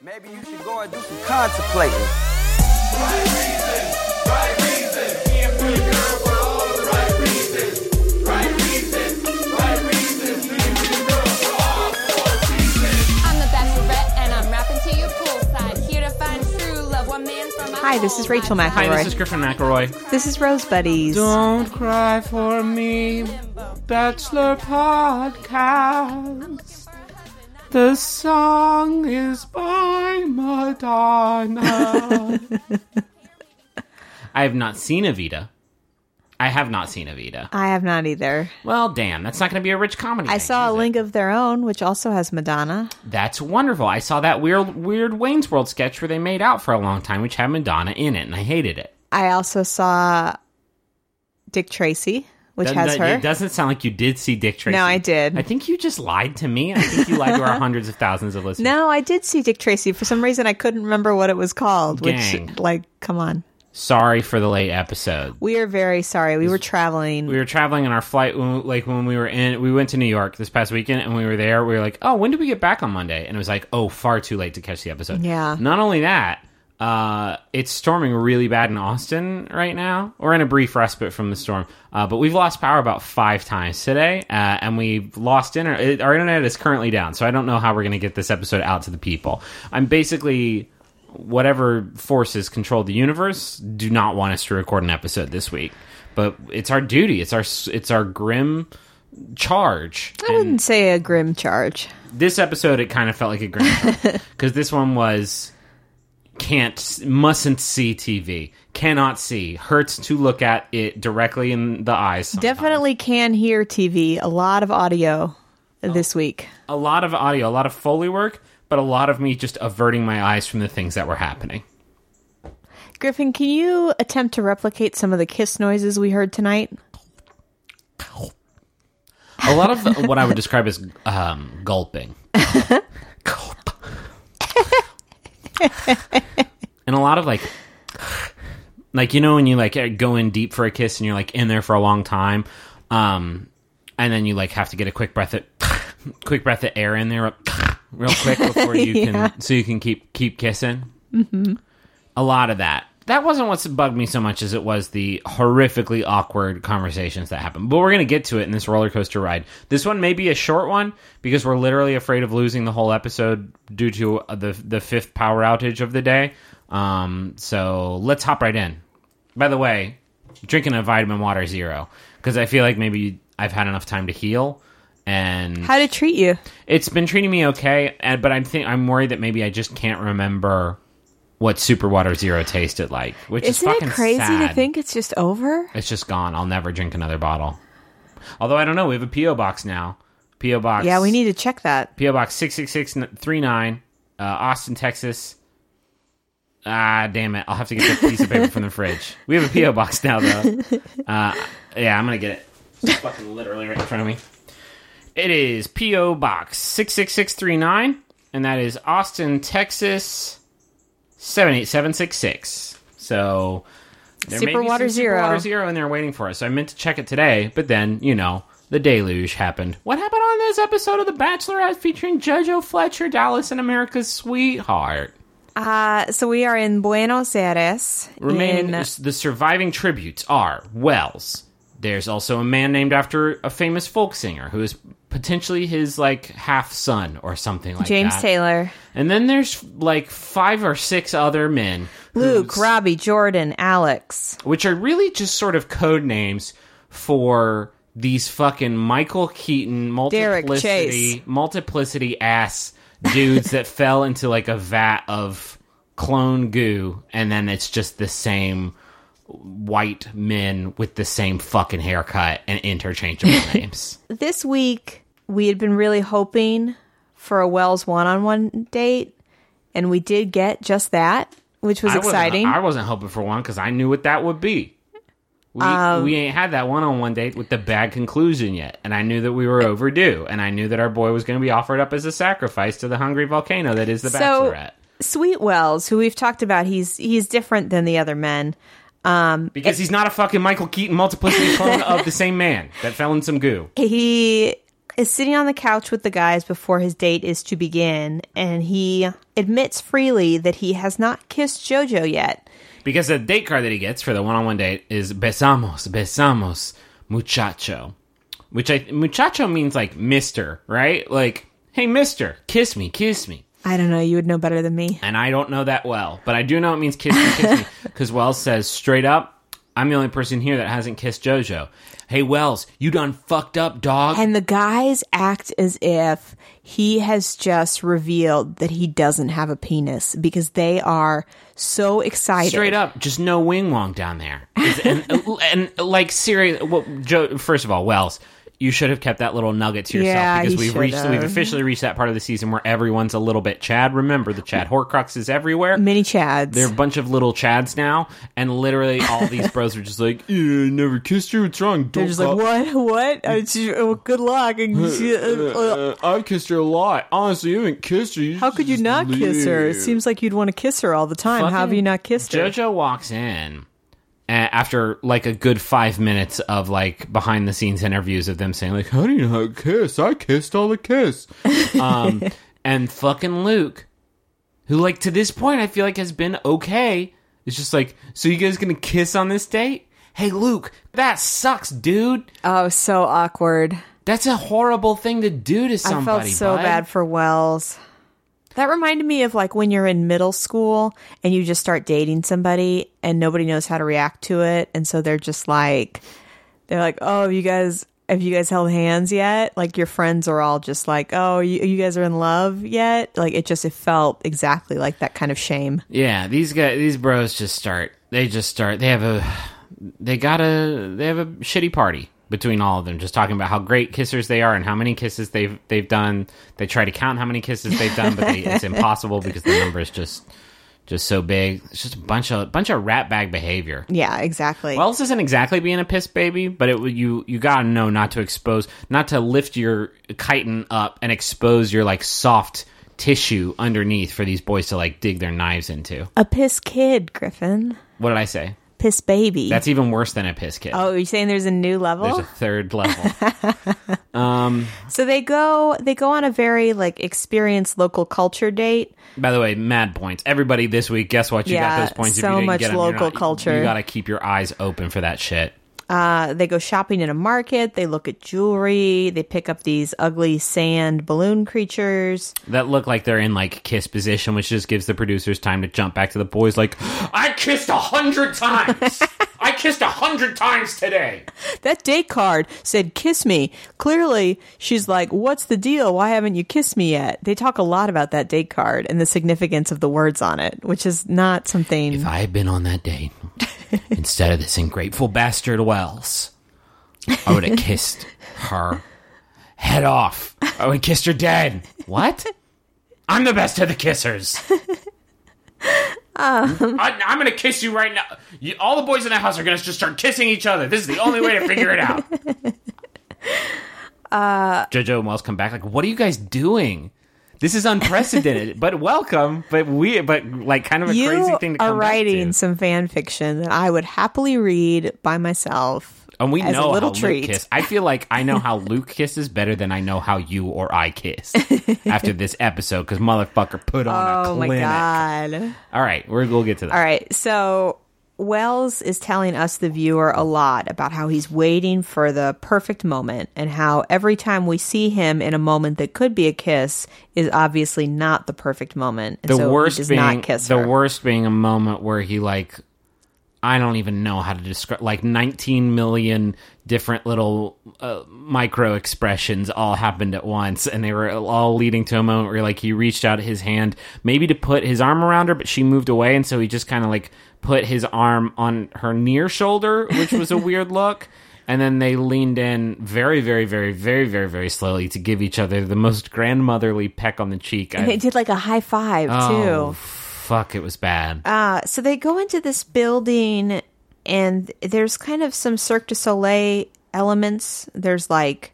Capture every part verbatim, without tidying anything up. Maybe you should go and do some contemplating. Right reasons, right reasons. Can't put a girl for all the right reasons. Right reasons, right reasons. Can't put a girl for all the reasons. I'm the Bachelorette and I'm rapping to you poolside. Here to find true love, one man from my Hi, this is Rachel McElroy. Hi, this is Griffin McElroy. This is Rose Buddies. Don't cry for me, Bachelor Podcast. The song is by Madonna. I have not seen Evita. I have not seen Evita. I have not either. Well, damn, that's not going to be a rich comedy. I thing, saw A League of Their Own, which also has Madonna. That's wonderful. I saw that weird, weird Wayne's World sketch where they made out for a long time, which had Madonna in it, and I hated it. I also saw Dick Tracy. Which doesn't, has her. It doesn't sound like you did see Dick Tracy. No, I did. I think you just lied to me. I think you lied to our hundreds of thousands of listeners. No, I did see Dick Tracy. For some reason, I couldn't remember what it was called. Gang. Which, like, come on. Sorry for the late episode. We are very sorry. We were traveling. We were traveling on our flight. When, like, when we were in, we went to New York this past weekend, and we were there. We were like, oh, when do we get back on Monday? And it was like, oh, far too late to catch the episode. Yeah. Not only that. Uh, it's storming really bad in Austin right now. We're in a brief respite from the storm, uh, but we've lost power about five times today, uh, and we've lost internet. Our internet is currently down, so I don't know how we're going to get this episode out to the people. I'm basically, whatever forces control the universe do not want us to record an episode this week, but it's our duty. It's our it's our grim charge. I wouldn't and say a grim charge. This episode, it kind of felt like a grim charge because this one was. Can't, mustn't see T V. Cannot see. Hurts to look at it directly in the eyes. Sometimes. Definitely can hear T V. A lot of audio oh. this week. A lot of audio. A lot of Foley work, but a lot of me just averting my eyes from the things that were happening. Griffin, can you attempt to replicate some of the kiss noises we heard tonight? A lot of what I would describe as um, gulping. And a lot of like like you know when you like go in deep for a kiss and you're like in there for a long time um and then you like have to get a quick breath of quick breath of air in there real quick before you yeah. can so you can keep keep kissing mm-hmm. A lot of that that wasn't what's bugged me so much as it was the horrifically awkward conversations that happened. But we're going to get to it in this roller coaster ride. This one may be a short one because we're literally afraid of losing the whole episode due to the the fifth power outage of the day. Um, so let's hop right in. By the way, drinking a vitamin water zero because I feel like maybe I've had enough time to heal. And how to treat you? It's been treating me okay, but I'm think I'm worried that maybe I just can't remember what Super Water Zero tasted like, which Isn't is fucking sad. Isn't it crazy sad. To think it's just over? It's just gone. I'll never drink another bottle. Although, I don't know. We have a P O box now. P O box. Yeah, we need to check that. P O box six six six three nine, uh, Austin, Texas. Ah, damn it. I'll have to get that piece of paper from the fridge. We have a P O box now, though. Uh, yeah, I'm going to get it. It's fucking literally right in front of me. It is P O box six six six three nine, and that is Austin, Texas. seven eight seven six six. So there Super may be Water Zero. Super Water Zero in there waiting for us. So I meant to check it today, but then, you know, the deluge happened. What happened on this episode of The Bachelorette featuring Jojo Fletcher, Dallas and America's Sweetheart? Uh, so we are in Buenos Aires. Remaining, in... The surviving tributes are Wells. There's also a man named after a famous folk singer who is potentially his, like, half-son or something like James that. James Taylor. And then there's, like, five or six other men. Luke, Robbie, Jordan, Alex. Which are really just sort of code names for these fucking Michael Keaton, multiplicity, Derek, multiplicity-ass dudes that fell into, like, a vat of clone goo, and then it's just the same white men with the same fucking haircut and interchangeable names. This week, we had been really hoping for a Wells one-on-one date, and we did get just that, which was I exciting. Wasn't, I wasn't hoping for one because I knew what that would be. We, um, we ain't had that one-on-one date with the bad conclusion yet, and I knew that we were overdue, and I knew that our boy was going to be offered up as a sacrifice to the hungry volcano that is the so, Bachelorette. Sweet Wells, who we've talked about, he's he's different than the other men. Um, because it, he's not a fucking Michael Keaton multiplicity clone of the same man that fell in some goo. He is sitting on the couch with the guys before his date is to begin, and he admits freely that he has not kissed JoJo yet. Because the date card that he gets for the one-on-one date is besamos, besamos, muchacho. Which I, muchacho means like mister, right? Like, hey, mister, kiss me, kiss me. I don't know. You would know better than me. And I don't know that well. But I do know it means kiss me, kiss me. Because Wells says straight up, I'm the only person here that hasn't kissed JoJo. Hey, Wells, you done fucked up, dog. And the guys act as if he has just revealed that he doesn't have a penis because they are so excited. Straight up, just no wing wong down there. And, and, and like, seriously, well, Jo, first of all, Wells, you should have kept that little nugget to yourself yeah, because we've reached have. we've officially reached that part of the season where everyone's a little bit Chad. Remember, the Chad Horcrux is everywhere. Many Chads. They're a bunch of little Chads now, and literally all these bros are just like, yeah, never kissed her. What's wrong? Don't They're just fuck. like, what? What? Oh, she, oh, good luck. I've kissed her a lot. Honestly, you haven't kissed her. You How could you not leave. kiss her? It seems like you'd want to kiss her all the time. Fucking How have you not kissed her? JoJo walks in. After like a good five minutes of like behind the scenes interviews of them saying like, how do you not kiss? I kissed all the kiss. um, and fucking Luke, who like to this point I feel like has been okay. It's just like, so you guys gonna kiss on this date? Hey Luke, that sucks, dude. Oh, so awkward. That's a horrible thing to do to somebody. I felt so bud. bad for Wells. That reminded me of like when you're in middle school and you just start dating somebody and nobody knows how to react to it. And so they're just like, they're like, oh, you guys, have you guys held hands yet? Like your friends are all just like, oh, you, you guys are in love yet? Like it just, it felt exactly like that kind of shame. Yeah. These guys, these bros just start, they just start, they have a, they got a, they have a shitty party. Between all of them, just talking about how great kissers they are and how many kisses they've they've done. They try to count how many kisses they've done, but they, it's impossible because the number is just just so big. It's just a bunch of bunch of rat bag behavior. Yeah, exactly. Wells isn't exactly being a piss baby, but it you you gotta know not to expose, not to lift your chitin up and expose your like soft tissue underneath for these boys to like dig their knives into. A piss kid, Griffin. What did I say? Piss baby. That's even worse than a piss kid. Oh, you're saying there's a new level? There's a third level. um, so they go they go on a very like experienced local culture date. By the way, mad points. Everybody this week, guess what? You yeah, got those points. So if you much get them, local not, culture. You, you got to keep your eyes open for that shit. Uh, they go shopping in a market. They look at jewelry. They pick up these ugly sand balloon creatures that look like they're in like kiss position, which just gives the producers time to jump back to the boys. Like, I kissed a hundred times. I kissed a hundred times today. That date card said, "Kiss me." Clearly, she's like, "What's the deal? Why haven't you kissed me yet?" They talk a lot about that date card and the significance of the words on it, which is not something. If I had been on that date. Instead of this ungrateful bastard Wells, I would have kissed her head off. I would have kissed her dead. What? I'm the best of the kissers. Um, I, I'm going to kiss you right now. You, all the boys in that house are going to just start kissing each other. This is the only way to figure it out. Uh, JoJo and Wells come back like, what are you guys doing? This is unprecedented, but welcome. But we, but like, kind of a you crazy thing to come back to. You are writing some fan fiction that I would happily read by myself. And we as know a little how treat. Luke kisses. I feel like I know how Luke kisses better than I know how you or I kiss after this episode because motherfucker put on oh a clinic. Oh my god! All right, we're, we'll get to that. All right, so. Wells is telling us, the viewer, a lot about how he's waiting for the perfect moment and how every time we see him in a moment that could be a kiss is obviously not the perfect moment. And the so worst he does being, not kiss her. The worst being a moment where he, like, I don't even know how to describe, like, nineteen million different little uh, micro expressions all happened at once, and they were all leading to a moment where, like, he reached out his hand maybe to put his arm around her, but she moved away, and so he just kind of, like, put his arm on her near shoulder, which was a weird look. And then they leaned in very, very, very, very, very, very slowly to give each other the most grandmotherly peck on the cheek. And I've... they did like a high five, oh, too. Fuck, it was bad. Uh, so they go into this building, and there's kind of some Cirque du Soleil elements. There's like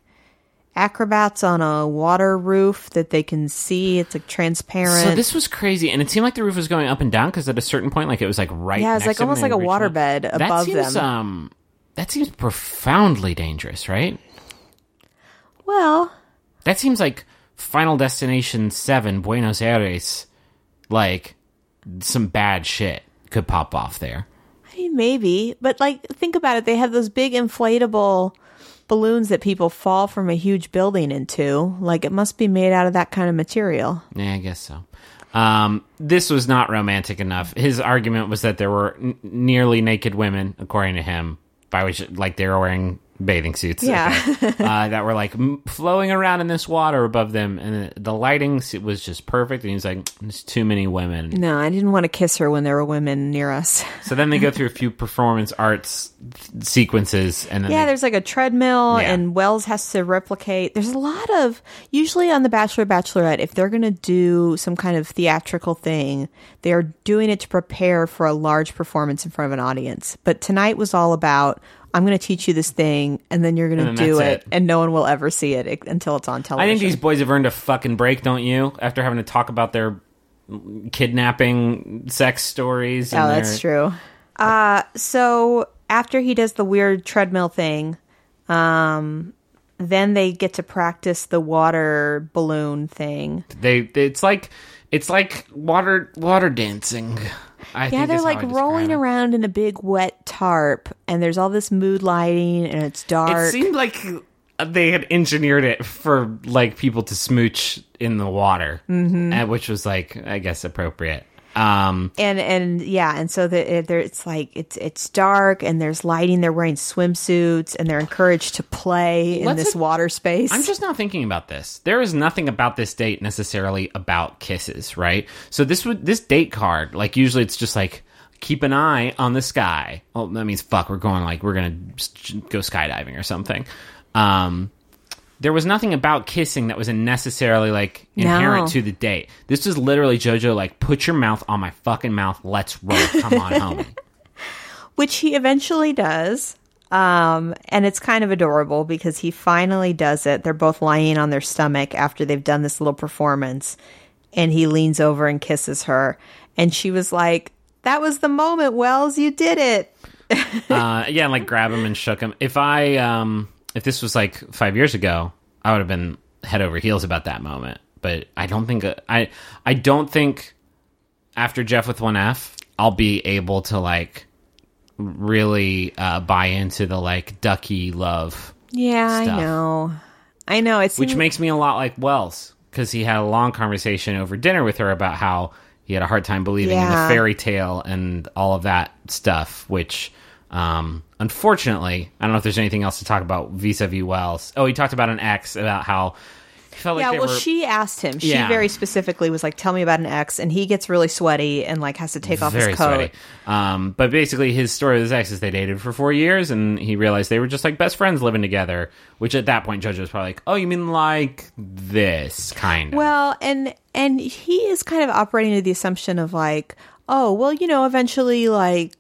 acrobats on a water roof that they can see. It's like transparent. So this was crazy, and it seemed like the roof was going up and down because at a certain point, like it was like right. Yeah, it's like almost like a waterbed above them. Um, that seems profoundly dangerous, right? Well, That seems like Final Destination seven, Buenos Aires, like, some bad shit could pop off there. I mean, maybe. But, like, think about it. They have those big inflatable balloons that people fall from a huge building into. Like, it must be made out of that kind of material. Yeah, I guess so. Um, this was not romantic enough. His argument was that there were n- nearly naked women, according to him, by which, like, they were wearing bathing suits. Yeah. Okay, uh, that were, like, m- flowing around in this water above them. And the lighting it was just perfect. And he was like, there's too many women. No, I didn't want to kiss her when there were women near us. So then they go through a few performance arts th- sequences. And then yeah, they- there's, like, a treadmill. Yeah. And Wells has to replicate. There's a lot of... Usually on The Bachelor, Bachelorette, if they're going to do some kind of theatrical thing, they're doing it to prepare for a large performance in front of an audience. But tonight was all about... I'm going to teach you this thing, and then you're going to do it, it, and no one will ever see it until it's on television. I think these boys have earned a fucking break, don't you? After having to talk about their kidnapping sex stories. And oh, their- that's true. Uh, so after he does the weird treadmill thing, um, then they get to practice the water balloon thing. They it's like it's like water water dancing. I yeah, they're like rolling around in a big wet tarp, and there's all this mood lighting, and it's dark. It seemed like they had engineered it for like people to smooch in the water, mm-hmm. which was like, I guess, appropriate. Um, and and yeah, and so the, it, there, it's like it's it's dark, and there's lighting. They're wearing swimsuits, and they're encouraged to play in this a, water space. I'm just not thinking about this. There is nothing about this date necessarily about kisses, right? So this would this date card, like usually it's just like keep an eye on the sky. Well, that means fuck, we're going like we're gonna go skydiving or something. Um, There was nothing about kissing that was necessarily, like, inherent no. to the date. This was literally JoJo, like, put your mouth on my fucking mouth. Let's roll. Come on, homie. Which he eventually does. Um, and it's kind of adorable because he finally does it. They're both lying on their stomach after they've done this little performance. And he leans over and kisses her. And she was like, that was the moment, Wells. You did it. uh, yeah, like, grab him and shook him. If I... um. If this was like five years ago, I would have been head over heels about that moment. But I don't think I I don't think after Jeff with one F, I'll be able to like really uh, buy into the like ducky love. Yeah, stuff. I know. I know. It seems- Which makes me a lot like Wells because he had a long conversation over dinner with her about how he had a hard time believing yeah. in the fairy tale and all of that stuff, which. Um, unfortunately, I don't know if there's anything else to talk about vis-a-vis Wells. Oh, he talked about an ex, about how he felt yeah, like they well, were... she asked him. She yeah. very specifically was like, tell me about an ex, and he gets really sweaty and like has to take off very his coat. Sweaty. Um, but basically his story with his ex is they dated for four years, and he realized they were just like best friends living together, which at that point, JoJo was probably like, oh, you mean like this, kind of. Well, and and he is kind of operating under the assumption of like, oh, well, you know, eventually like,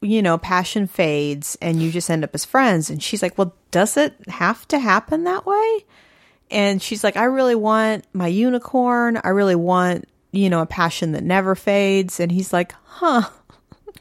you know, passion fades and you just end up as friends. And she's like, well, does it have to happen that way? And she's like, I really want my unicorn. I really want, you know, a passion that never fades. And he's like, huh.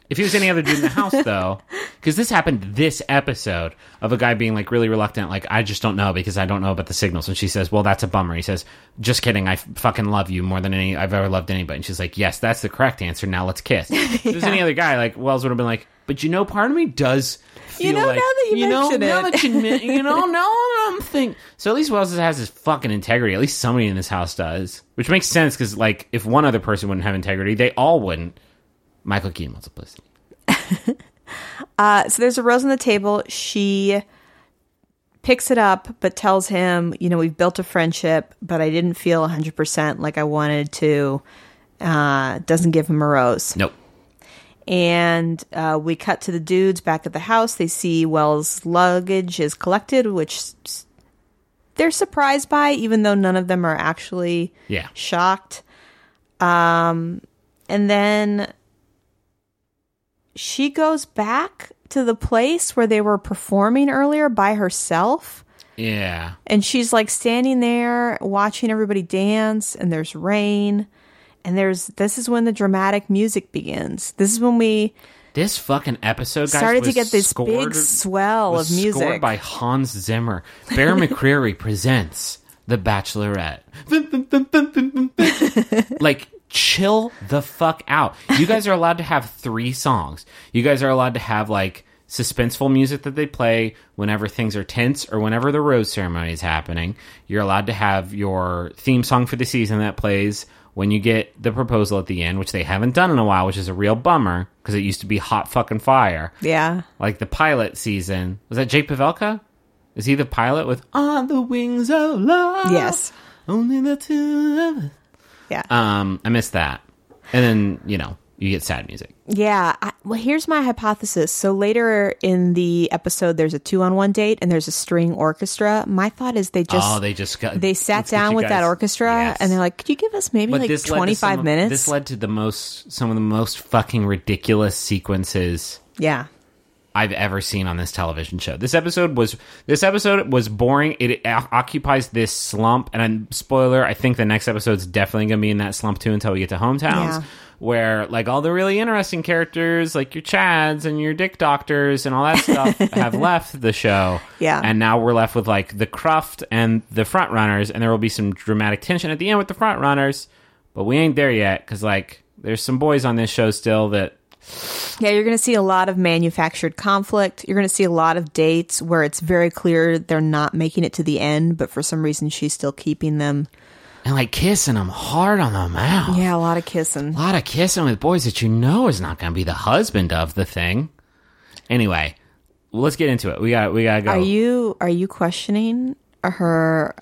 If he was any other dude in the house, though, because this happened this episode of a guy being like really reluctant, like, I just don't know because I don't know about the signals. And she says, well, that's a bummer. He says, just kidding. I f- fucking love you more than any I've ever loved anybody. And she's like, yes, that's the correct answer. Now let's kiss. yeah. If there's any other guy, like Wells would have been like, but you know, part of me does feel you know, like, now that you, you know, it. now that you, you know, now I'm thinking. So at least Wells has his fucking integrity. At least somebody in this house does, which makes sense because like if one other person wouldn't have integrity, they all wouldn't. Michael Keaton, Multiplicity. uh, so there's a rose on the table. She picks it up, but tells him, you know, we've built a friendship, but I didn't feel one hundred percent like I wanted to. Uh, doesn't give him a rose. Nope. And uh, we cut to the dudes back at the house. They see Wells' luggage is collected, which they're surprised by, even though none of them are actually yeah. shocked. Um, and then... she goes back to the place where they were performing earlier by herself. Yeah. And she's like standing there watching everybody dance, and there's rain, and there's this is when the dramatic music begins. This is when we This fucking episode guys, started was to get this scored, big swell was of music scored by Hans Zimmer. Bear McCreary presents The Bachelorette. Like, chill the fuck out. You guys are allowed to have three songs. You guys are allowed to have, like, suspenseful music that they play whenever things are tense or whenever the rose ceremony is happening. You're allowed to have your theme song for the season that plays when you get the proposal at the end, which they haven't done in a while, which is a real bummer because it used to be hot fucking fire. Yeah. Like the pilot season. Was that Jake Pavelka? Is he the pilot with On the Wings of Love? Yes. Only the two of us. Yeah. Um, I missed that. And then, you know, you get sad music. Yeah. I, well, here's my hypothesis. So later in the episode, there's a two-on-one date and there's a string orchestra. My thought is they just oh, they just got, they sat down with guys, that orchestra yes. and they're like, "Could you give us maybe but like twenty-five minutes?" Of, this led to the most some of the most fucking ridiculous sequences. Yeah. I've ever seen on this television show. This episode was this episode was boring. It o- occupies this slump, and I'm, spoiler, I think the next episode's definitely going to be in that slump too until we get to Hometowns, yeah. where like all the really interesting characters, like your Chads and your Dick Doctors and all that stuff, have left the show. Yeah, and now we're left with like the cruft and the front runners, and there will be some dramatic tension at the end with the front runners, but we ain't there yet because like there's some boys on this show still that. Yeah, you're going to see a lot of manufactured conflict. You're going to see a lot of dates where it's very clear they're not making it to the end, but for some reason she's still keeping them. And like kissing them hard on the mouth. Yeah, a lot of kissing. A lot of kissing with boys that you know is not going to be the husband of the thing. Anyway, well, let's get into it. We got we got to go. Are you are you questioning her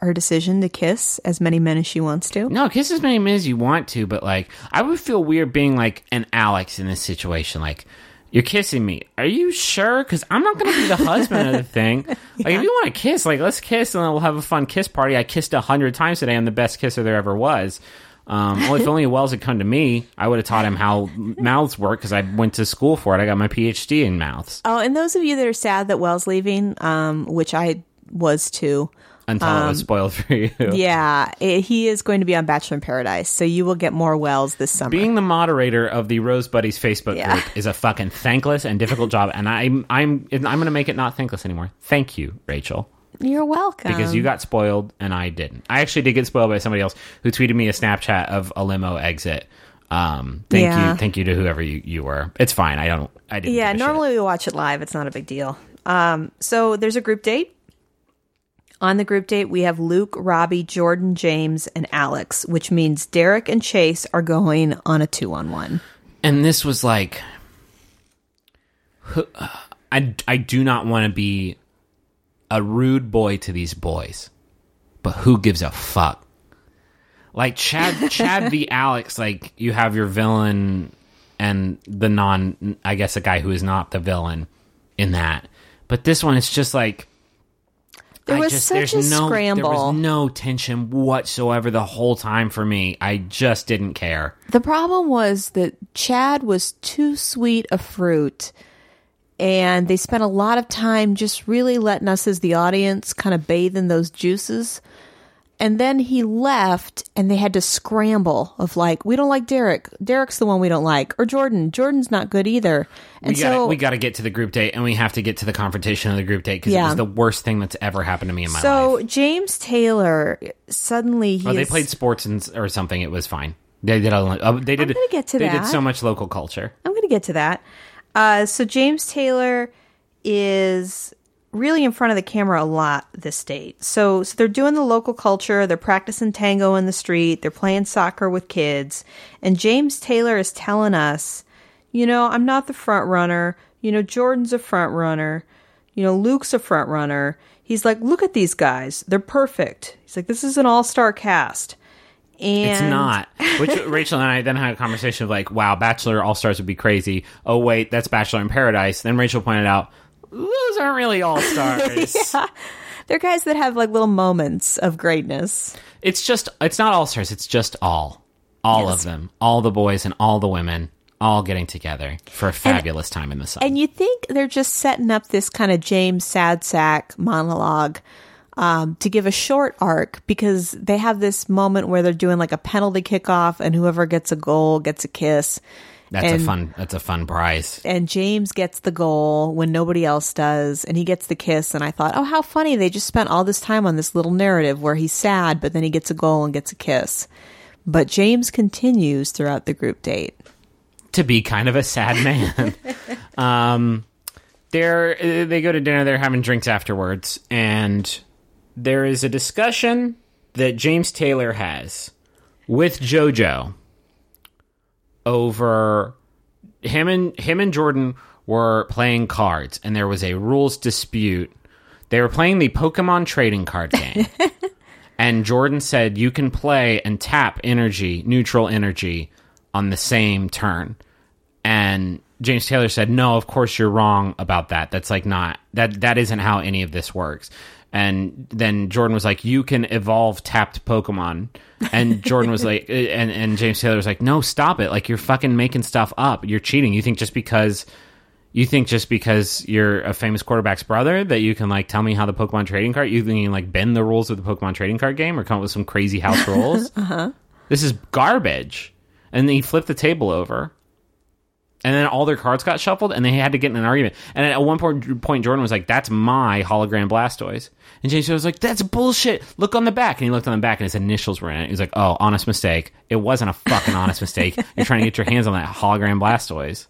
her decision to kiss as many men as she wants to? No, kiss as many men as you want to, but like I would feel weird being like an Alex in this situation. Like, you're kissing me. Are you sure? Because I'm not going to be the husband of the thing. Like, yeah. If you want to kiss, like, let's kiss and then we'll have a fun kiss party. I kissed a hundred times today. I'm the best kisser there ever was. Um, well, if only Wells had come to me, I would have taught him how mouths work because I went to school for it. I got my P H D in mouths. Oh, and those of you that are sad that Wells leaving, um, which I was too, until um, it was spoiled for you. Yeah, it, he is going to be on Bachelor in Paradise, so you will get more Wells this summer. Being the moderator of the Rose Buddies Facebook yeah. group is a fucking thankless and difficult job, and I'm I'm I'm going to make it not thankless anymore. Thank you, Rachel. You're welcome. Because you got spoiled and I didn't. I actually did get spoiled by somebody else who tweeted me a Snapchat of a limo exit. Um, thank yeah. you, thank you to whoever you, you were. It's fine. I don't. I didn't. Yeah. Normally shit. We watch it live. It's not a big deal. Um, so there's a group date. On the group date, we have Luke, Robbie, Jordan, James, and Alex, which means Derek and Chase are going on a two-on-one. And this was like, I, I do not want to be a rude boy to these boys, but who gives a fuck? Like, Chad, Chad v. Alex, like, you have your villain and the non, I guess a guy who is not the villain in that. But this one, it's just like, There was just, such a no, scramble. There was no tension whatsoever the whole time for me. I just didn't care. The problem was that Chad was too sweet a fruit, and they spent a lot of time just really letting us as the audience kind of bathe in those juices. And then he left, and they had to scramble of like, we don't like Derek. Derek's the one we don't like. Or Jordan. Jordan's not good either. And we gotta, so we got to get to the group date, and we have to get to the confrontation of the group date because yeah. it was the worst thing that's ever happened to me in my so, life. So James Taylor, suddenly he. Oh, they is, played sports and, or something. It was fine. They did. A, they did. I'm gonna get to they that. They did so much local culture. I'm going to get to that. Uh, so James Taylor is really in front of the camera a lot this date. So, so they're doing the local culture. They're practicing tango in the street. They're playing soccer with kids. And James Taylor is telling us, you know, I'm not the front runner. You know, Jordan's a front runner. You know, Luke's a front runner. He's like, look at these guys. They're perfect. He's like, this is an all-star cast. And it's not. Which Rachel and I then had a conversation of like, wow, Bachelor All-Stars would be crazy. Oh, wait, that's Bachelor in Paradise. Then Rachel pointed out, those aren't really all-stars. Yeah. They're guys that have like little moments of greatness. It's just, it's not all-stars. It's just all. All yes. of them. All the boys and all the women all getting together for a fabulous and, time in the sun. And you think they're just setting up this kind of James sad sack monologue um, to give a short arc because they have this moment where they're doing like a penalty kickoff and whoever gets a goal gets a kiss. That's and, a fun. That's a fun prize. And James gets the goal when nobody else does, and he gets the kiss. And I thought, oh, how funny! They just spent all this time on this little narrative where he's sad, but then he gets a goal and gets a kiss. But James continues throughout the group date to be kind of a sad man. um, they're they go to dinner. They're having drinks afterwards, and there is a discussion that James Taylor has with JoJo. Over him and him and Jordan were playing cards, and there was a rules dispute. They were playing the Pokemon trading card game, and Jordan said you can play and tap energy, neutral energy, on the same turn. And James Taylor said, "No, of course you're wrong about that. That's like not that that isn't how any of this works." And then Jordan was like, you can evolve tapped Pokemon. And Jordan was like, and, and James Taylor was like, no, stop it. Like, you're fucking making stuff up. You're cheating. You think just because, you think just because you're a famous quarterback's brother that you can, like, tell me how the Pokemon trading card, you can, like, bend the rules of the Pokemon trading card game or come up with some crazy house rules. uh-huh. This is garbage. And then he flipped the table over. And then all their cards got shuffled, and they had to get in an argument. And at one point, Jordan was like, that's my hologram Blastoise. And James was like, that's bullshit. Look on the back. And he looked on the back, and his initials were in it. He was like, oh, honest mistake. It wasn't a fucking honest mistake. You're trying to get your hands on that hologram Blastoise.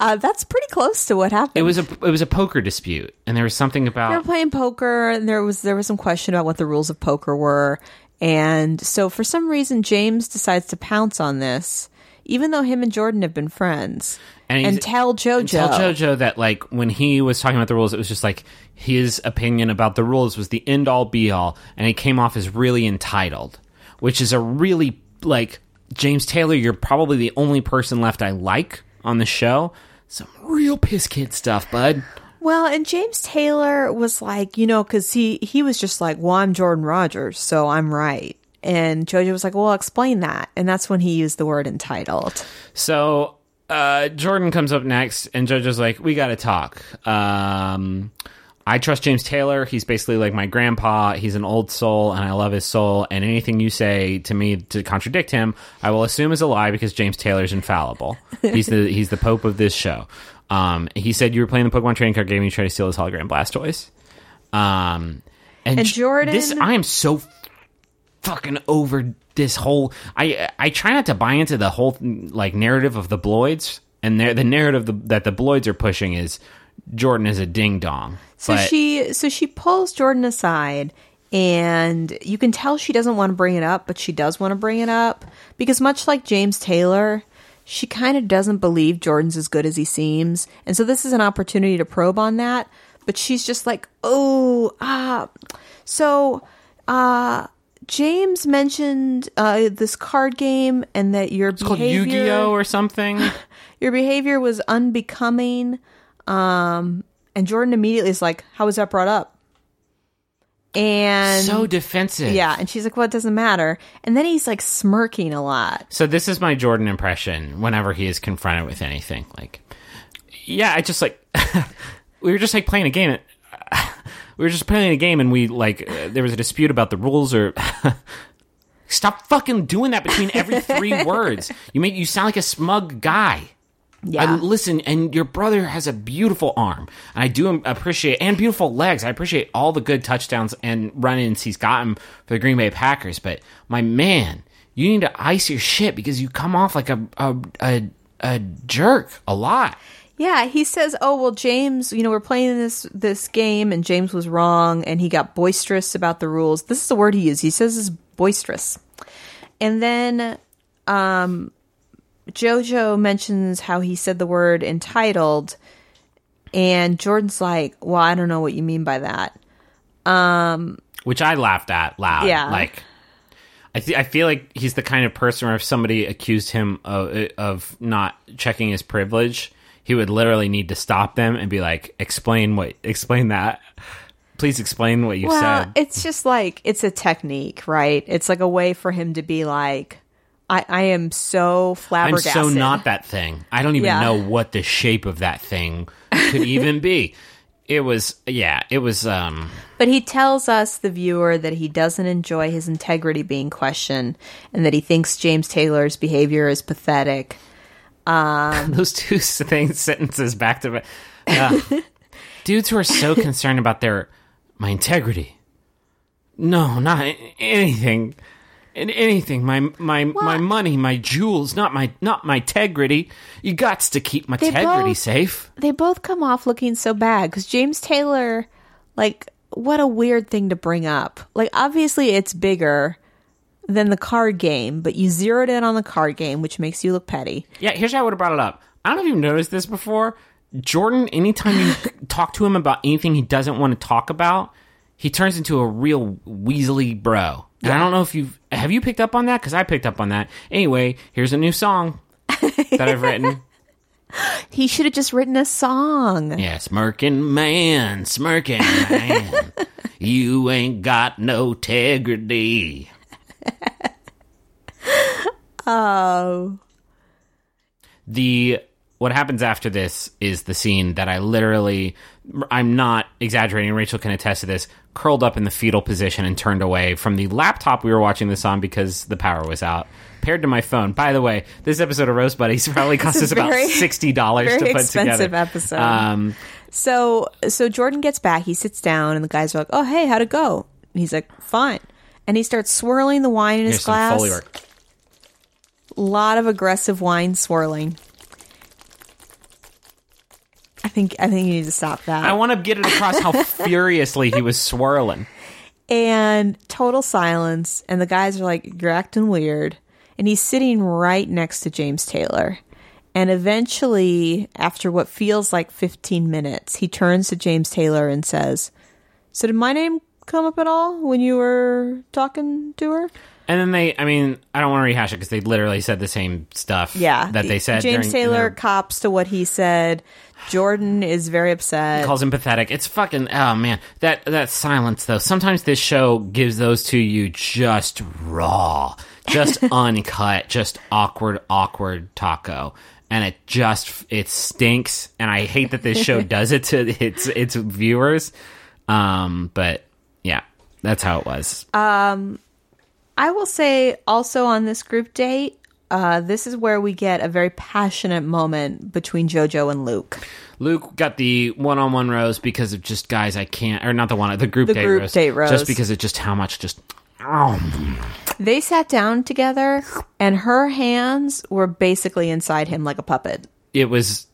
Uh, that's pretty close to what happened. It was a it was a poker dispute, and there was something about... They were playing poker, and there was there was some question about what the rules of poker were. And so for some reason, James decides to pounce on this, even though him and Jordan have been friends, and, and tell JoJo. And tell JoJo that, like, when he was talking about the rules, it was just like his opinion about the rules was the end all be all. And he came off as really entitled, which is a really, like, James Taylor, you're probably the only person left I like on the show. Some real piss kid stuff, bud. Well, and James Taylor was like, you know, because he, he was just like, well, I'm Jordan Rogers, so I'm right. And JoJo was like, well, explain that. And that's when he used the word entitled. So uh, Jordan comes up next, and JoJo's like, we got to talk. Um, I trust James Taylor. He's basically like my grandpa. He's an old soul, and I love his soul. And anything you say to me to contradict him, I will assume is a lie because James Taylor's infallible. He's the he's the pope of this show. Um, he said you were playing the Pokemon trading card game and you tried to steal his hologram Blastoise. Um, and, and Jordan... This, I am so fucking over this whole... I I try not to buy into the whole like narrative of the Bloids. And the narrative the, that the Bloids are pushing is Jordan is a ding-dong. So but, she So she pulls Jordan aside... And you can tell she doesn't want to bring it up, but she does want to bring it up. Because much like James Taylor... She kind of doesn't believe Jordan's as good as he seems. And so this is an opportunity to probe on that. But she's just like, oh, ah. So uh, James mentioned uh, this card game and that your it's behavior... It's called Yu-Gi-Oh or something. Your behavior was unbecoming. Um, and Jordan immediately is like, how was that brought up? And so defensive. Yeah, and she's like, well, it doesn't matter. And then he's like smirking a lot. So this is my Jordan impression whenever he is confronted with anything. Like, yeah, I just like, we were just like playing a game. We were just playing a game and we like, uh, there was a dispute about the rules or... Stop fucking doing that between every three words. You make you sound like a smug guy. Yeah. I listen, and your brother has a beautiful arm, and I do appreciate, and beautiful legs. I appreciate all the good touchdowns and run-ins he's gotten for the Green Bay Packers. But my man, you need to ice your shit because you come off like a a a, a jerk a lot. Yeah, he says, "Oh well, James, you know we're playing this this game, and James was wrong, and he got boisterous about the rules." This is the word he used. He says it's boisterous, and then um. JoJo mentions how he said the word entitled, and Jordan's like, well, I don't know what you mean by that. Um, Which I laughed at loud. Yeah. Like, I th- I feel like he's the kind of person where if somebody accused him of, of not checking his privilege, he would literally need to stop them and be like, explain what, explain that. Please explain what you well, said. It's just like, it's a technique, right? It's like a way for him to be like, I, I am so flabbergasted. I'm so not that thing. I don't even yeah. know what the shape of that thing could even be. It was, yeah, it was... Um... But he tells us, the viewer, that he doesn't enjoy his integrity being questioned and that he thinks James Taylor's behavior is pathetic. Um... Those two things, sentences back to back. Uh, dudes who are so concerned about their... My integrity. No, not anything. In anything, my my what? my money, my jewels, not my not my integrity. You gots to keep my integrity safe. They both come off looking so bad because James Taylor, like, what a weird thing to bring up. Like, obviously, it's bigger than the card game, but you zeroed in on the card game, which makes you look petty. Yeah, here's how I would have brought it up. I don't know if you've noticed this before, Jordan. Anytime you talk to him about anything he doesn't want to talk about, he turns into a real weaselly bro. And yeah. I don't know if you've... Have you picked up on that? Because I picked up on that. Anyway, here's a new song that I've written. He should have just written a song. Yeah, smirking man, smirking man. You ain't got no integrity. Oh. The... What happens after this is the scene that I literally, I'm not exaggerating, Rachel can attest to this, curled up in the fetal position and turned away from the laptop we were watching this on because the power was out, paired to my phone. By the way, this episode of Rose Buddies probably cost us about very, sixty dollars very to put together. Very expensive episode. Um, so, so Jordan gets back, he sits down, and the guys are like, oh, hey, how'd it go? And he's like, fine. And he starts swirling the wine in his glass. Here's some Foley work. A lot of aggressive wine swirling. I think I think you need to stop that. I want to get it across how furiously he was swirling. And total silence. And the guys are like, you're acting weird. And he's sitting right next to James Taylor. And eventually, after what feels like fifteen minutes, he turns to James Taylor and says, so did my name come up at all when you were talking to her? And then they, I mean, I don't want to rehash it because they literally said the same stuff yeah. that they said. James during, Taylor their... cops to what he said. Jordan is very upset. He calls him pathetic. It's fucking, oh man. That that silence though. Sometimes this show gives those to you just raw, just uncut, just awkward, awkward taco. And it just, it stinks. And I hate that this show does it to its its viewers. Um, but yeah, that's how it was. Um, I will say also on this group date, uh, this is where we get a very passionate moment between Jojo and Luke. Luke got the one-on-one rose because of just guys I can't, or not the one, the group, the date, group rose, date rose. Just because of just how much just... Oh. They sat down together and her hands were basically inside him like a puppet. It was...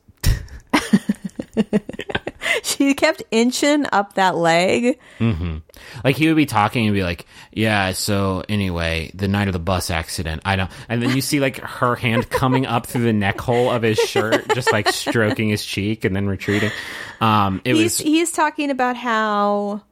She kept inching up that leg. Mm-hmm. Like, he would be talking and be like, yeah, so anyway, the night of the bus accident, I don't... And then you see, like, her hand coming up through the neck hole of his shirt, just, like, stroking his cheek and then retreating. Um, it he's, was... he's talking about how,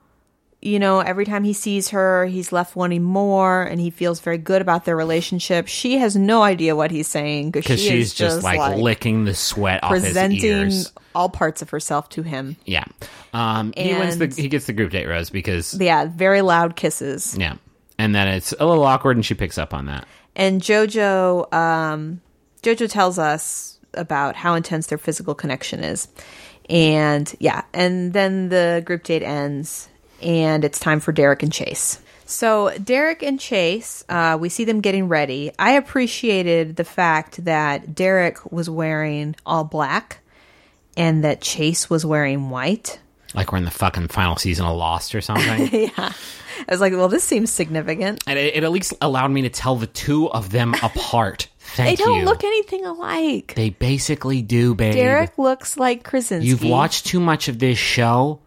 you know, every time he sees her, he's left wanting more, and he feels very good about their relationship. She has no idea what he's saying, because she she's is just, just like, like, licking the sweat off his ears. All parts of herself to him. Yeah. Um, he wins the, he gets the group date rose because... Yeah, very loud kisses. Yeah. And then it's a little awkward and she picks up on that. And Jojo, um, Jojo tells us about how intense their physical connection is. And yeah, and then the group date ends and it's time for Derek and Chase. So Derek and Chase, uh, we see them getting ready. I appreciated the fact that Derek was wearing all black. And that Chase was wearing white. Like we're in the fucking final season of Lost or something. Yeah. I was like, well, this seems significant. And it, it at least allowed me to tell the two of them apart. Thank you. They don't you. look anything alike. They basically do, babe. Derek looks like Krasinski. You've watched too much of this show.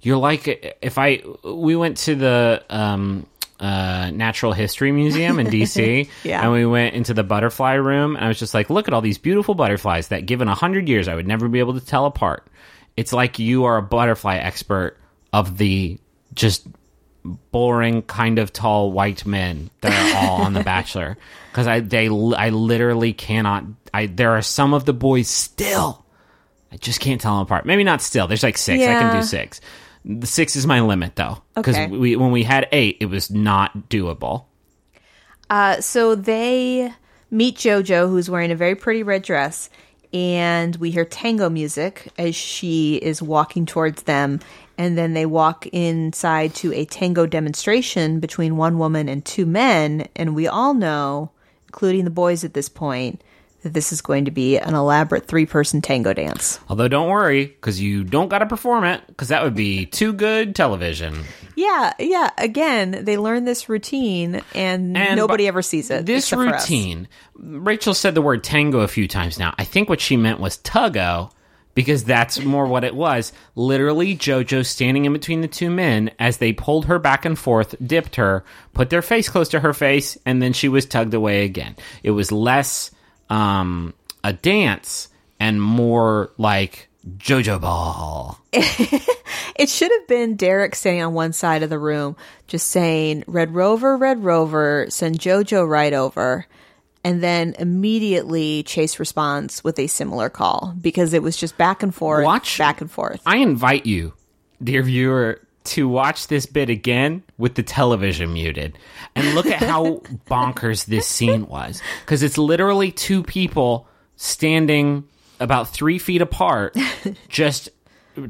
You're like, if I, we went to the um, uh, Natural History Museum in D C Yeah. And we went into the butterfly room and I was just like, look at all these beautiful butterflies that given a hundred years, I would never be able to tell apart. It's like you are a butterfly expert of the just boring kind of tall white men that are all on The Bachelor. Cause I, they, I literally cannot, I, there are some of the boys still, I just can't tell them apart. Maybe not still. There's like six. Yeah. I can do six. The six is my limit, though, because okay. we, when we had eight, it was not doable. Uh, so they meet Jojo, who's wearing a very pretty red dress, and we hear tango music as she is walking towards them. And then they walk inside to a tango demonstration between one woman and two men. And we all know, including the boys at this point, that this is going to be an elaborate three-person tango dance. Although don't worry, because you don't got to perform it, because that would be too good television. Yeah, yeah. Again, they learn this routine, and, and nobody ever sees it. This routine, Rachel said the word tango a few times now. I think what she meant was tuggo, because that's more what it was. Literally, JoJo standing in between the two men as they pulled her back and forth, dipped her, put their face close to her face, and then she was tugged away again. It was less um, a dance and more like JoJo ball. It should have been Derek standing on one side of the room just saying, "Red Rover, Red Rover, send JoJo right over." And then immediately Chase responds with a similar call, because it was just back and forth, watch, back and forth. I invite you, dear viewer, to watch this bit again with the television muted and look at how bonkers this scene was, because it's literally two people standing about three feet apart just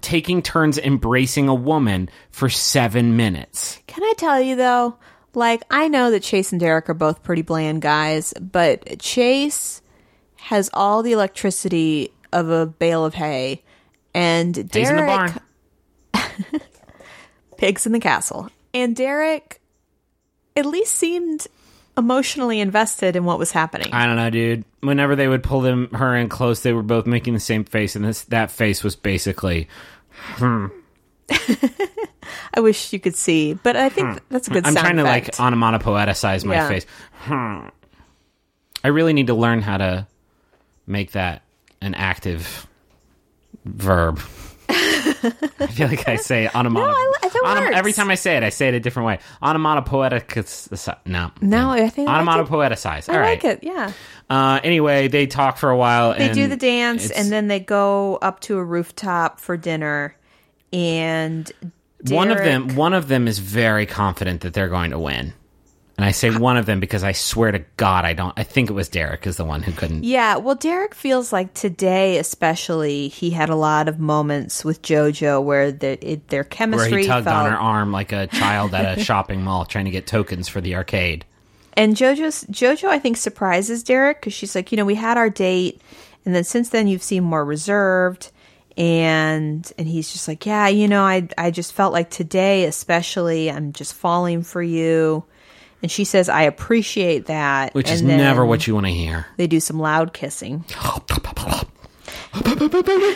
taking turns embracing a woman for seven minutes. Can I tell you, though? Like, I know that Chase and Derek are both pretty bland guys, but Chase has all the electricity of a bale of hay, and Derek... Pigs in the barn. Pigs in the castle. And Derek at least seemed emotionally invested in what was happening. I don't know, dude. Whenever they would pull them her in close, they were both making the same face, and this that face was basically... Hmm. I wish you could see, but I think hmm. that's a good I'm sound I'm trying effect. To, like, onomatopoeticize my yeah. face. Hmm. I really need to learn how to make that an active verb. I feel like I say onomatopoetic. No, I, that Onom- works. Every time I say it, I say it a different way. Onomatopoetic. No. No, I think onomatopoeticize. I like it. All I right. like it, yeah. Uh, anyway, they talk for a while. They and do the dance, it's... and then they go up to a rooftop for dinner, and... Derek. One of them one of them is very confident that they're going to win. And I say one of them because I swear to God, I don't. I think it was Derek is the one who couldn't. Yeah, well, Derek feels like today especially, he had a lot of moments with JoJo where the, it, their chemistry Where he tugged felt... on her arm like a child at a shopping mall trying to get tokens for the arcade. And JoJo's, JoJo, I think, surprises Derek because she's like, you know, we had our date. And then since then, you've seemed more reserved. And and he's just like, yeah, you know, I I just felt like today especially, I'm just falling for you. And she says, I appreciate that. Which and is never what you want to hear. They do some loud kissing. Then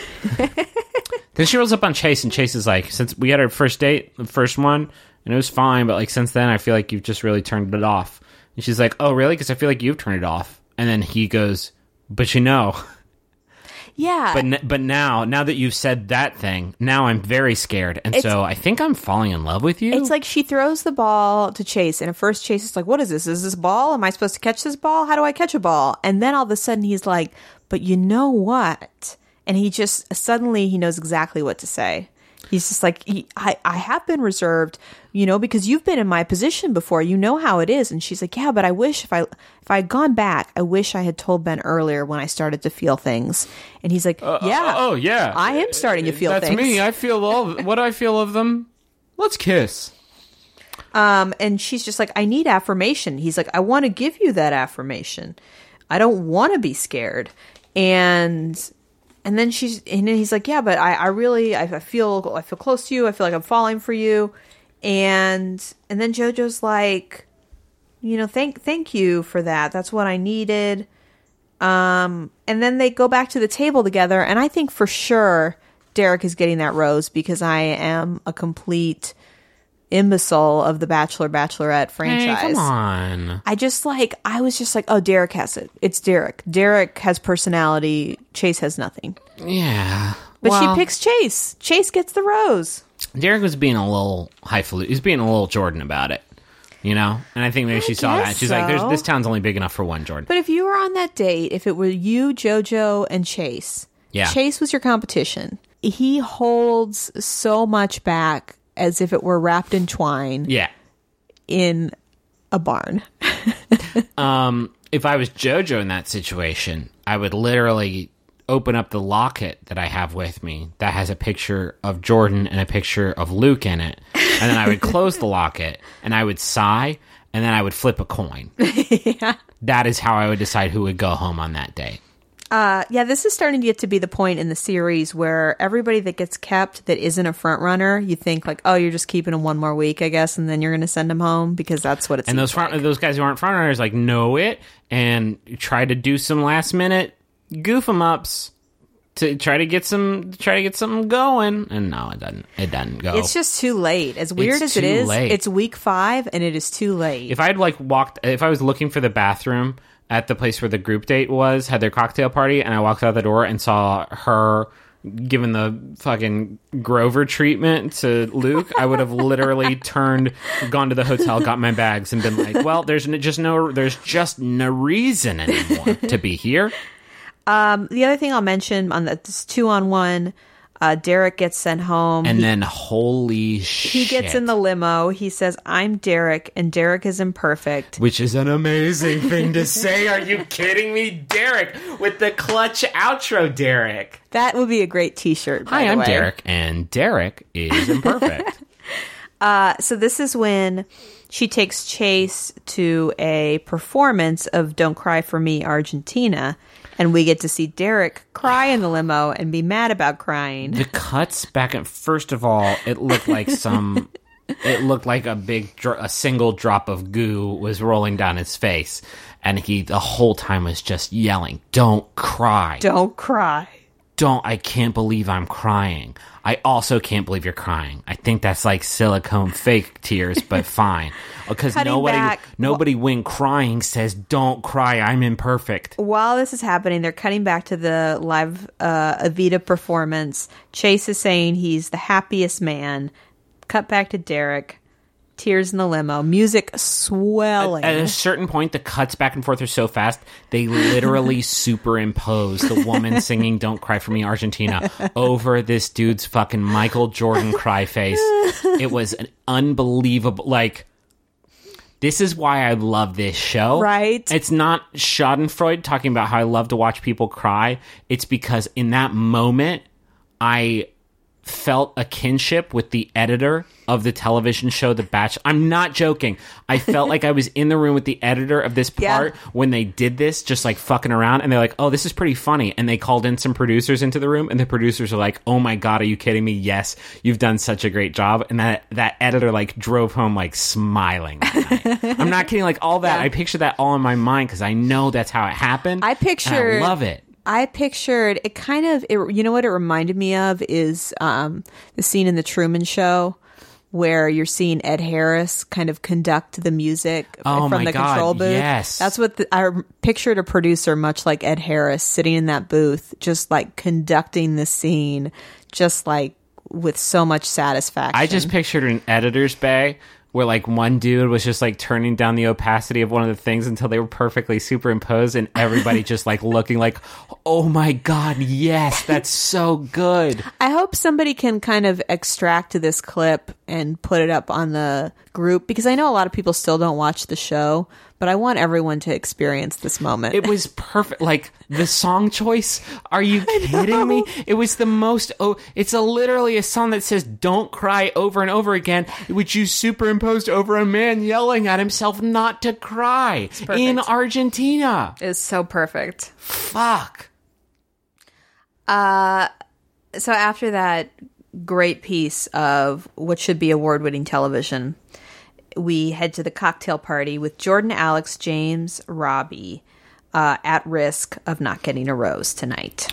she rolls up on Chase, and Chase is like, since we had our first date, the first one, and it was fine, but like since then I feel like you've just really turned it off. And she's like, oh, really? Because I feel like you've turned it off. And then he goes, but you know... Yeah. But n- but now, now that you've said that thing, now I'm very scared. And it's, so I think I'm falling in love with you. It's like she throws the ball to Chase. And at first Chase is like, what is this? Is this a ball? Am I supposed to catch this ball? How do I catch a ball? And then all of a sudden he's like, but you know what? And he just suddenly he knows exactly what to say. He's just like, he, I, I have been reserved, you know, because you've been in my position before. You know how it is. And she's like, yeah, but I wish if I if I had gone back, I wish I had told Ben earlier when I started to feel things. And he's like, uh, yeah, oh, oh, yeah, I am starting to feel That's things. That's me. I feel all what I feel of them. Let's kiss. Um, and she's just like, I need affirmation. He's like, I want to give you that affirmation. I don't want to be scared. And... And then she's, and then he's like, yeah, but I, I really, I, I feel, I feel close to you. I feel like I'm falling for you. And, and then JoJo's like, you know, thank, thank you for that. That's what I needed. Um, and then they go back to the table together. And I think for sure Derek is getting that rose because I am a complete imbecile of the Bachelor Bachelorette franchise. Hey, come on. I just like I was just like, oh, Derek has it. It's Derek. Derek has personality. Chase has nothing. Yeah. But well, she picks Chase. Chase gets the rose. Derek was being a little highfalutin. He's being a little Jordan about it. You know? And I think maybe I she saw that. She's so. like, There's, this town's only big enough for one Jordan. But if you were on that date, if it were you, JoJo, and Chase, yeah. Chase was your competition. He holds so much back as if it were wrapped in twine. Yeah. In a barn. um, if I was JoJo in that situation, I would literally open up the locket that I have with me that has a picture of Jordan and a picture of Luke in it. And then I would close the locket and I would sigh and then I would flip a coin. Yeah. That is how I would decide who would go home on that day. Uh, yeah, this is starting to get to be the point in the series where everybody that gets kept that isn't a front runner, you think like, oh, you're just keeping them one more week, I guess, and then you're going to send them home because that's what it's. And those front, like. those guys who aren't front runners like know it and try to do some last minute goof em ups to try to get some try to get something going. And no, it doesn't. It doesn't go. It's just too late. As weird it's as it is, late. It's week five and it is too late. If I'd like walked, if I was looking for the bathroom at the place where the group date was, had their cocktail party, and I walked out the door and saw her giving the fucking Grover treatment to Luke, I would have literally turned, gone to the hotel, got my bags, and been like, well, there's just no, there's just no reason anymore to be here. Um, the other thing I'll mention on the, this two-on-one, uh, Derek gets sent home. And he, then, holy shit. He gets in the limo. He says, I'm Derek, and Derek is imperfect. Which is an amazing thing to say. Are you kidding me? Derek with the clutch outro, Derek. That would be a great t-shirt, by Hi, the I'm way. Derek, and Derek is imperfect. uh, so this is when she takes Chase to a performance of Don't Cry For Me, Argentina. And we get to see Derek cry in the limo and be mad about crying. The cuts back and first of all, it looked like some, it looked like a big, dro- a single drop of goo was rolling down his face, and he the whole time was just yelling, "Don't cry! Don't cry! Don't! I can't believe I'm crying! I also can't believe you're crying. I think that's like silicone fake tears, but fine." Because nobody back. nobody well, when crying says, "Don't cry, I'm imperfect." While this is happening, they're cutting back to the live uh, Evita performance. Chase is saying he's the happiest man. Cut back to Derek. Tears in the limo. Music swelling. At, at a certain point, the cuts back and forth are so fast, they literally superimpose the woman singing Don't Cry For Me, Argentina over this dude's fucking Michael Jordan cry face. It was an unbelievable, like... This is why I love this show. Right. It's not Schadenfreude talking about how I love to watch people cry. It's because in that moment, I felt a kinship with the editor of the television show The Bachelor. I'm not joking. I felt like I was in the room with the editor of this part yeah. when they did this, just like fucking around. And they're like, oh, this is pretty funny. And they called in some producers into the room. And the producers are like, oh my God, are you kidding me? Yes, you've done such a great job. And that, that editor like drove home like smiling. I'm not kidding. Like all that. Yeah. I picture that all in my mind because I know that's how it happened. I picture. I love it. I pictured it kind of, it, you know what it reminded me of is um, the scene in The Truman Show where you're seeing Ed Harris kind of conduct the music oh from the God, control booth. Yes. That's what the, I pictured a producer much like Ed Harris sitting in that booth, just like conducting the scene, just like with so much satisfaction. I just pictured an editor's bay where like one dude was just like turning down the opacity of one of the things until they were perfectly superimposed and everybody just like looking like, oh my God, yes, that's so good. I hope somebody can kind of extract this clip and put it up on the group because I know a lot of people still don't watch the show, but I want everyone to experience this moment. It was perfect. Like the song choice. Are you kidding me? It was the most. Oh, it's a, literally a song that says "Don't cry" over and over again, which you superimposed over a man yelling at himself not to cry in Argentina. It's so perfect. Fuck. Uh, so after that great piece of what should be award-winning television, we head to the cocktail party with Jordan, Alex, James, Robbie, uh, at risk of not getting a rose tonight.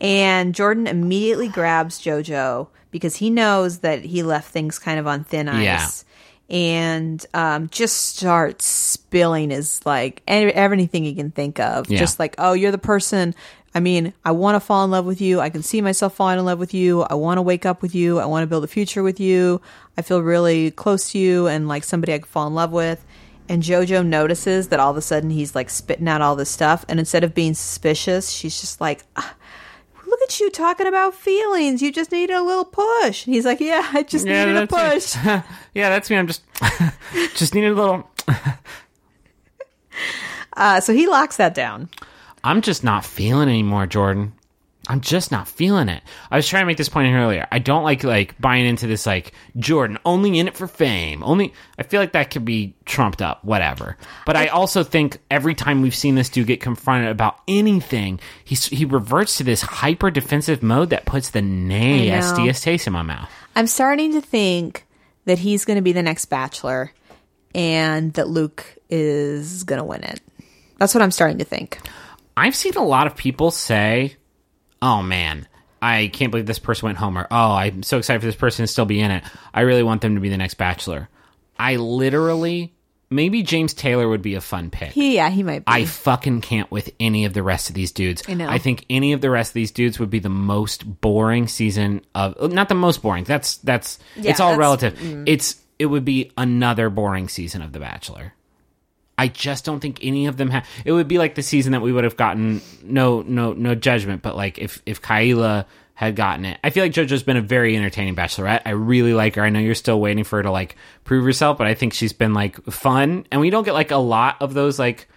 And Jordan immediately grabs Jojo because he knows that he left things kind of on thin ice. Yeah. And um, just starts spilling his, like, everything he can think of. Yeah. Just like, oh, you're the person... I mean, I want to fall in love with you. I can see myself falling in love with you. I want to wake up with you. I want to build a future with you. I feel really close to you and like somebody I could fall in love with. And Jojo notices that all of a sudden he's like spitting out all this stuff. And instead of being suspicious, she's just like, ah, look at you talking about feelings. You just needed a little push. And he's like, yeah, I just yeah, needed a push. Yeah, that's me. I'm just, just needed a little. uh, so he locks that down. I'm just not feeling it anymore, Jordan. I'm just not feeling it. I was trying to make this point earlier. I don't like like buying into this like Jordan only in it for fame. Only I feel like that could be trumped up, whatever. But I, I also think every time we've seen this dude get confronted about anything, he he reverts to this hyper defensive mode that puts the nastiest taste in my mouth. I'm starting to think that he's going to be the next Bachelor, and that Luke is going to win it. That's what I'm starting to think. I've seen a lot of people say, oh man, I can't believe this person went home, or oh, I'm so excited for this person to still be in it. I really want them to be the next Bachelor. I literally, maybe James Taylor would be a fun pick. He, yeah, he might be. I fucking can't with any of the rest of these dudes. I know. I think any of the rest of these dudes would be the most boring season of, not the most boring, that's, that's, yeah, it's all that's, relative. Mm. It's, it would be another boring season of The Bachelor. I just don't think any of them have. It would be like the season that we would have gotten no, no, no judgment, but like if if Kyla had gotten it. I feel like JoJo's been a very entertaining bachelorette. I really like her. I know you're still waiting for her to like prove herself, but I think she's been like fun, and we don't get like a lot of those like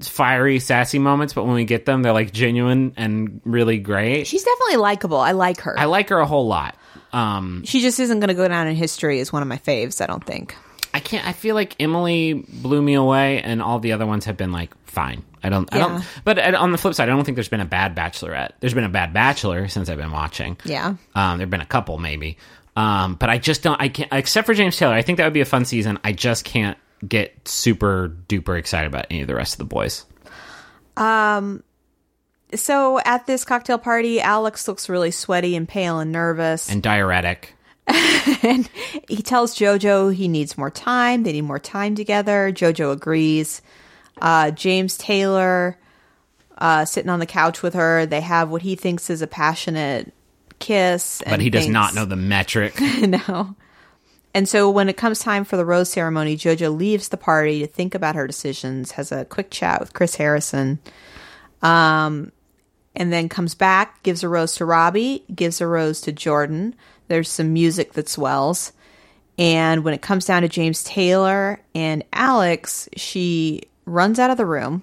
fiery, sassy moments. But when we get them, they're like genuine and really great. She's definitely likable. I like her. I like her a whole lot. Um, she just isn't going to go down in history as one of my faves, I don't think. I can't. I feel like Emily blew me away, and all the other ones have been like fine. I don't. Yeah. I don't. But on the flip side, I don't think there's been a bad Bachelorette. There's been a bad Bachelor since I've been watching. Yeah. Um. There've been a couple, maybe. Um. But I just don't. I can't. Except for James Taylor, I think that would be a fun season. I just can't get super duper excited about any of the rest of the boys. Um. So at this cocktail party, Alex looks really sweaty and pale and nervous and diuretic. And he tells Jojo he needs more time. They need more time together. Jojo agrees. Uh, James Taylor uh, sitting on the couch with her. They have what he thinks is a passionate kiss. And but he thinks, does not know the metric. No. And so when it comes time for the rose ceremony, Jojo leaves the party to think about her decisions, has a quick chat with Chris Harrison, um, and then comes back, gives a rose to Robbie, gives a rose to Jordan. There's some music that swells. And when it comes down to James Taylor and Alex, she runs out of the room.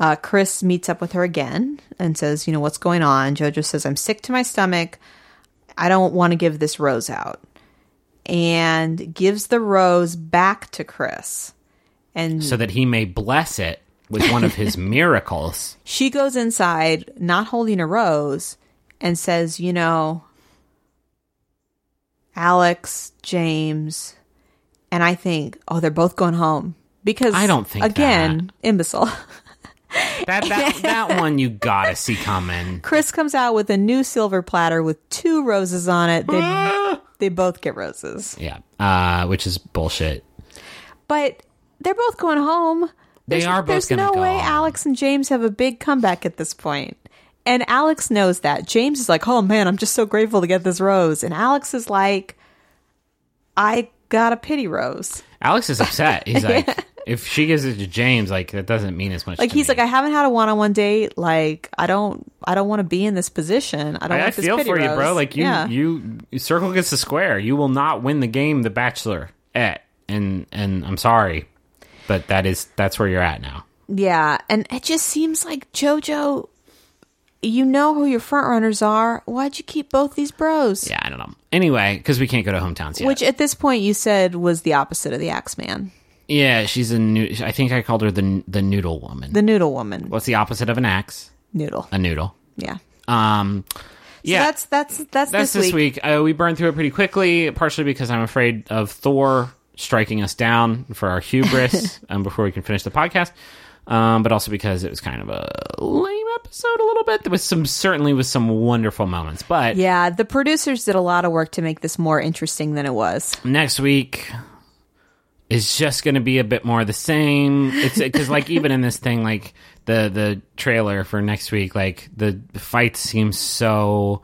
Uh, Chris meets up with her again and says, you know, what's going on? Jojo says, I'm sick to my stomach. I don't want to give this rose out. And gives the rose back to Chris. And so that he may bless it with one of his miracles. She goes inside, not holding a rose, and says, you know, Alex, James, and I think, oh, they're both going home. Because, I don't think again, that. Imbecile. that, that, that one you gotta see coming. Chris comes out with a new silver platter with two roses on it. They, they both get roses. Yeah, uh, which is bullshit. But they're both going home. They there's, are both going to no go There's no way home. Alex and James have a big comeback at this point. And Alex knows that. James is like, oh man, I'm just so grateful to get this rose. And Alex is like, I got a pity rose. Alex is upset. He's like, yeah. If she gives it to James, like that doesn't mean as much like to he's me. Like, I haven't had a one-on-one date. Like, I don't I don't want to be in this position. I don't I, want I this feel pity for rose. You, bro. Like you, yeah. you you circle gets the square. You will not win the game The Bachelor at. And and I'm sorry. But that is that's where you're at now. Yeah, and it just seems like Jojo, you know who your front runners are. Why'd you keep both these bros? Yeah, I don't know. Anyway, because we can't go to hometowns yet. Which at this point you said was the opposite of the Axeman. Yeah, she's a new. I think I called her the the noodle woman. The noodle woman. What's the opposite of an axe? Noodle. A noodle. Yeah. Um. Yeah. So that's that's that's that's this, this week. week. Uh, we burned through it pretty quickly, partially because I'm afraid of Thor striking us down for our hubris um, before we can finish the podcast. Um, but also because it was kind of a lame episode a little bit. There was some certainly was some wonderful moments, but yeah, the producers did a lot of work to make this more interesting than it was. Next week is just going to be a bit more of the same. It's because like even in this thing, like the the trailer for next week, like the fight seems so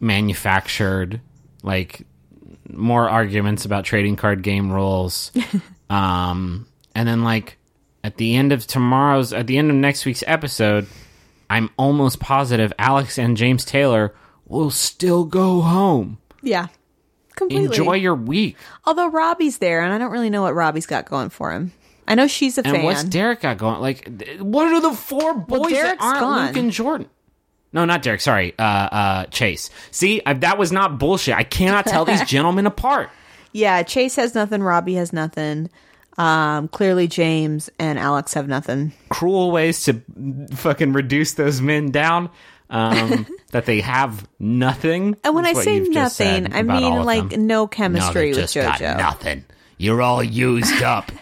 manufactured. Like more arguments about trading card game rules, um, and then like. At the end of tomorrow's, at the end of next week's episode, I'm almost positive Alex and James Taylor will still go home. Yeah, completely. Enjoy your week. Although Robbie's there, and I don't really know what Robbie's got going for him. I know she's a and fan. And what's Derek got going? Like, what are the four boys well, that aren't gone. Luke and Jordan? No, not Derek. Sorry, uh, uh, Chase. See, I, that was not bullshit. I cannot tell these gentlemen apart. Yeah, Chase has nothing. Robbie has nothing. Um, clearly, James and Alex have nothing. Cruel ways to fucking reduce those men down. Um, that they have nothing. And when I say nothing, I mean like them. no chemistry no, with just JoJo. Got nothing. You're all used up.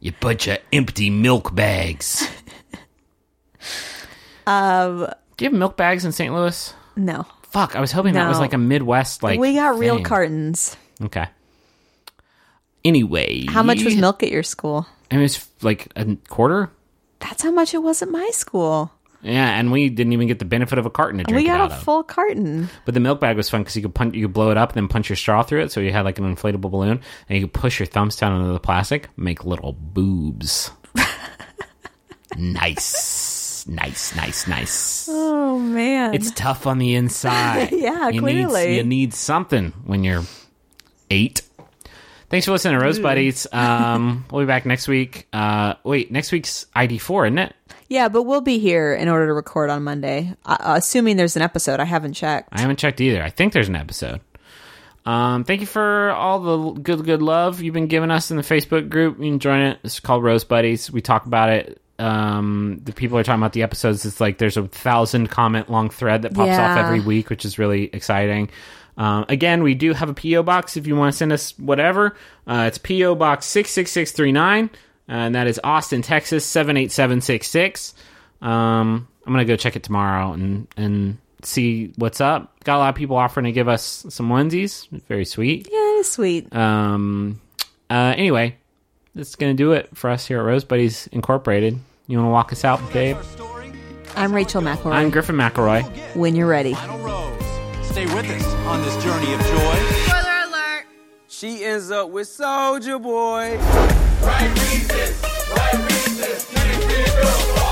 You bunch of empty milk bags. Um, do you have milk bags in Saint Louis? No. Fuck, I was hoping no. that was like a Midwest like. We got thing. real cartons. Okay. Anyway, how much was milk at your school? I mean, it was like a quarter. That's how much it was at my school. Yeah, and we didn't even get the benefit of a carton to drink. We got it out a of. full carton. But the milk bag was fun because you could punch, you could blow it up and then punch your straw through it. So you had like an inflatable balloon, and you could push your thumbs down into the plastic, make little boobs. Nice, nice, nice, nice. Oh man, it's tough on the inside. Yeah, you clearly need, you need something when you're eight. Thanks for listening to Rose Buddies. Um, we'll be back next week. Uh, wait, next week's I D four, isn't it? Yeah, but we'll be here in order to record on Monday, uh, assuming there's an episode. I haven't checked. I haven't checked either. I think there's an episode. Um, thank you for all the good, good love you've been giving us in the Facebook group. You can join it. It's called Rose Buddies. We talk about it. Um, the people are talking about the episodes. It's like there's a thousand comment long thread that pops yeah. off every week, which is really exciting. Um, again, we do have a P O box if you want to send us whatever. Uh, it's P O Box six six six three nine, and that is Austin, Texas seven eight seven six six. Um, I'm going to go check it tomorrow and, and see what's up. Got a lot of people offering to give us some onesies. Very sweet. Yeah, it is sweet. Um, uh, anyway, that's going to do it for us here at Rose Buddies Incorporated. You want to walk us out, babe? I'm Rachel McElroy. I'm Griffin McElroy. When you're ready. Stay with us on this journey of joy. Spoiler alert! She ends up with Soulja Boy. Right reasons, right reasons, can't feel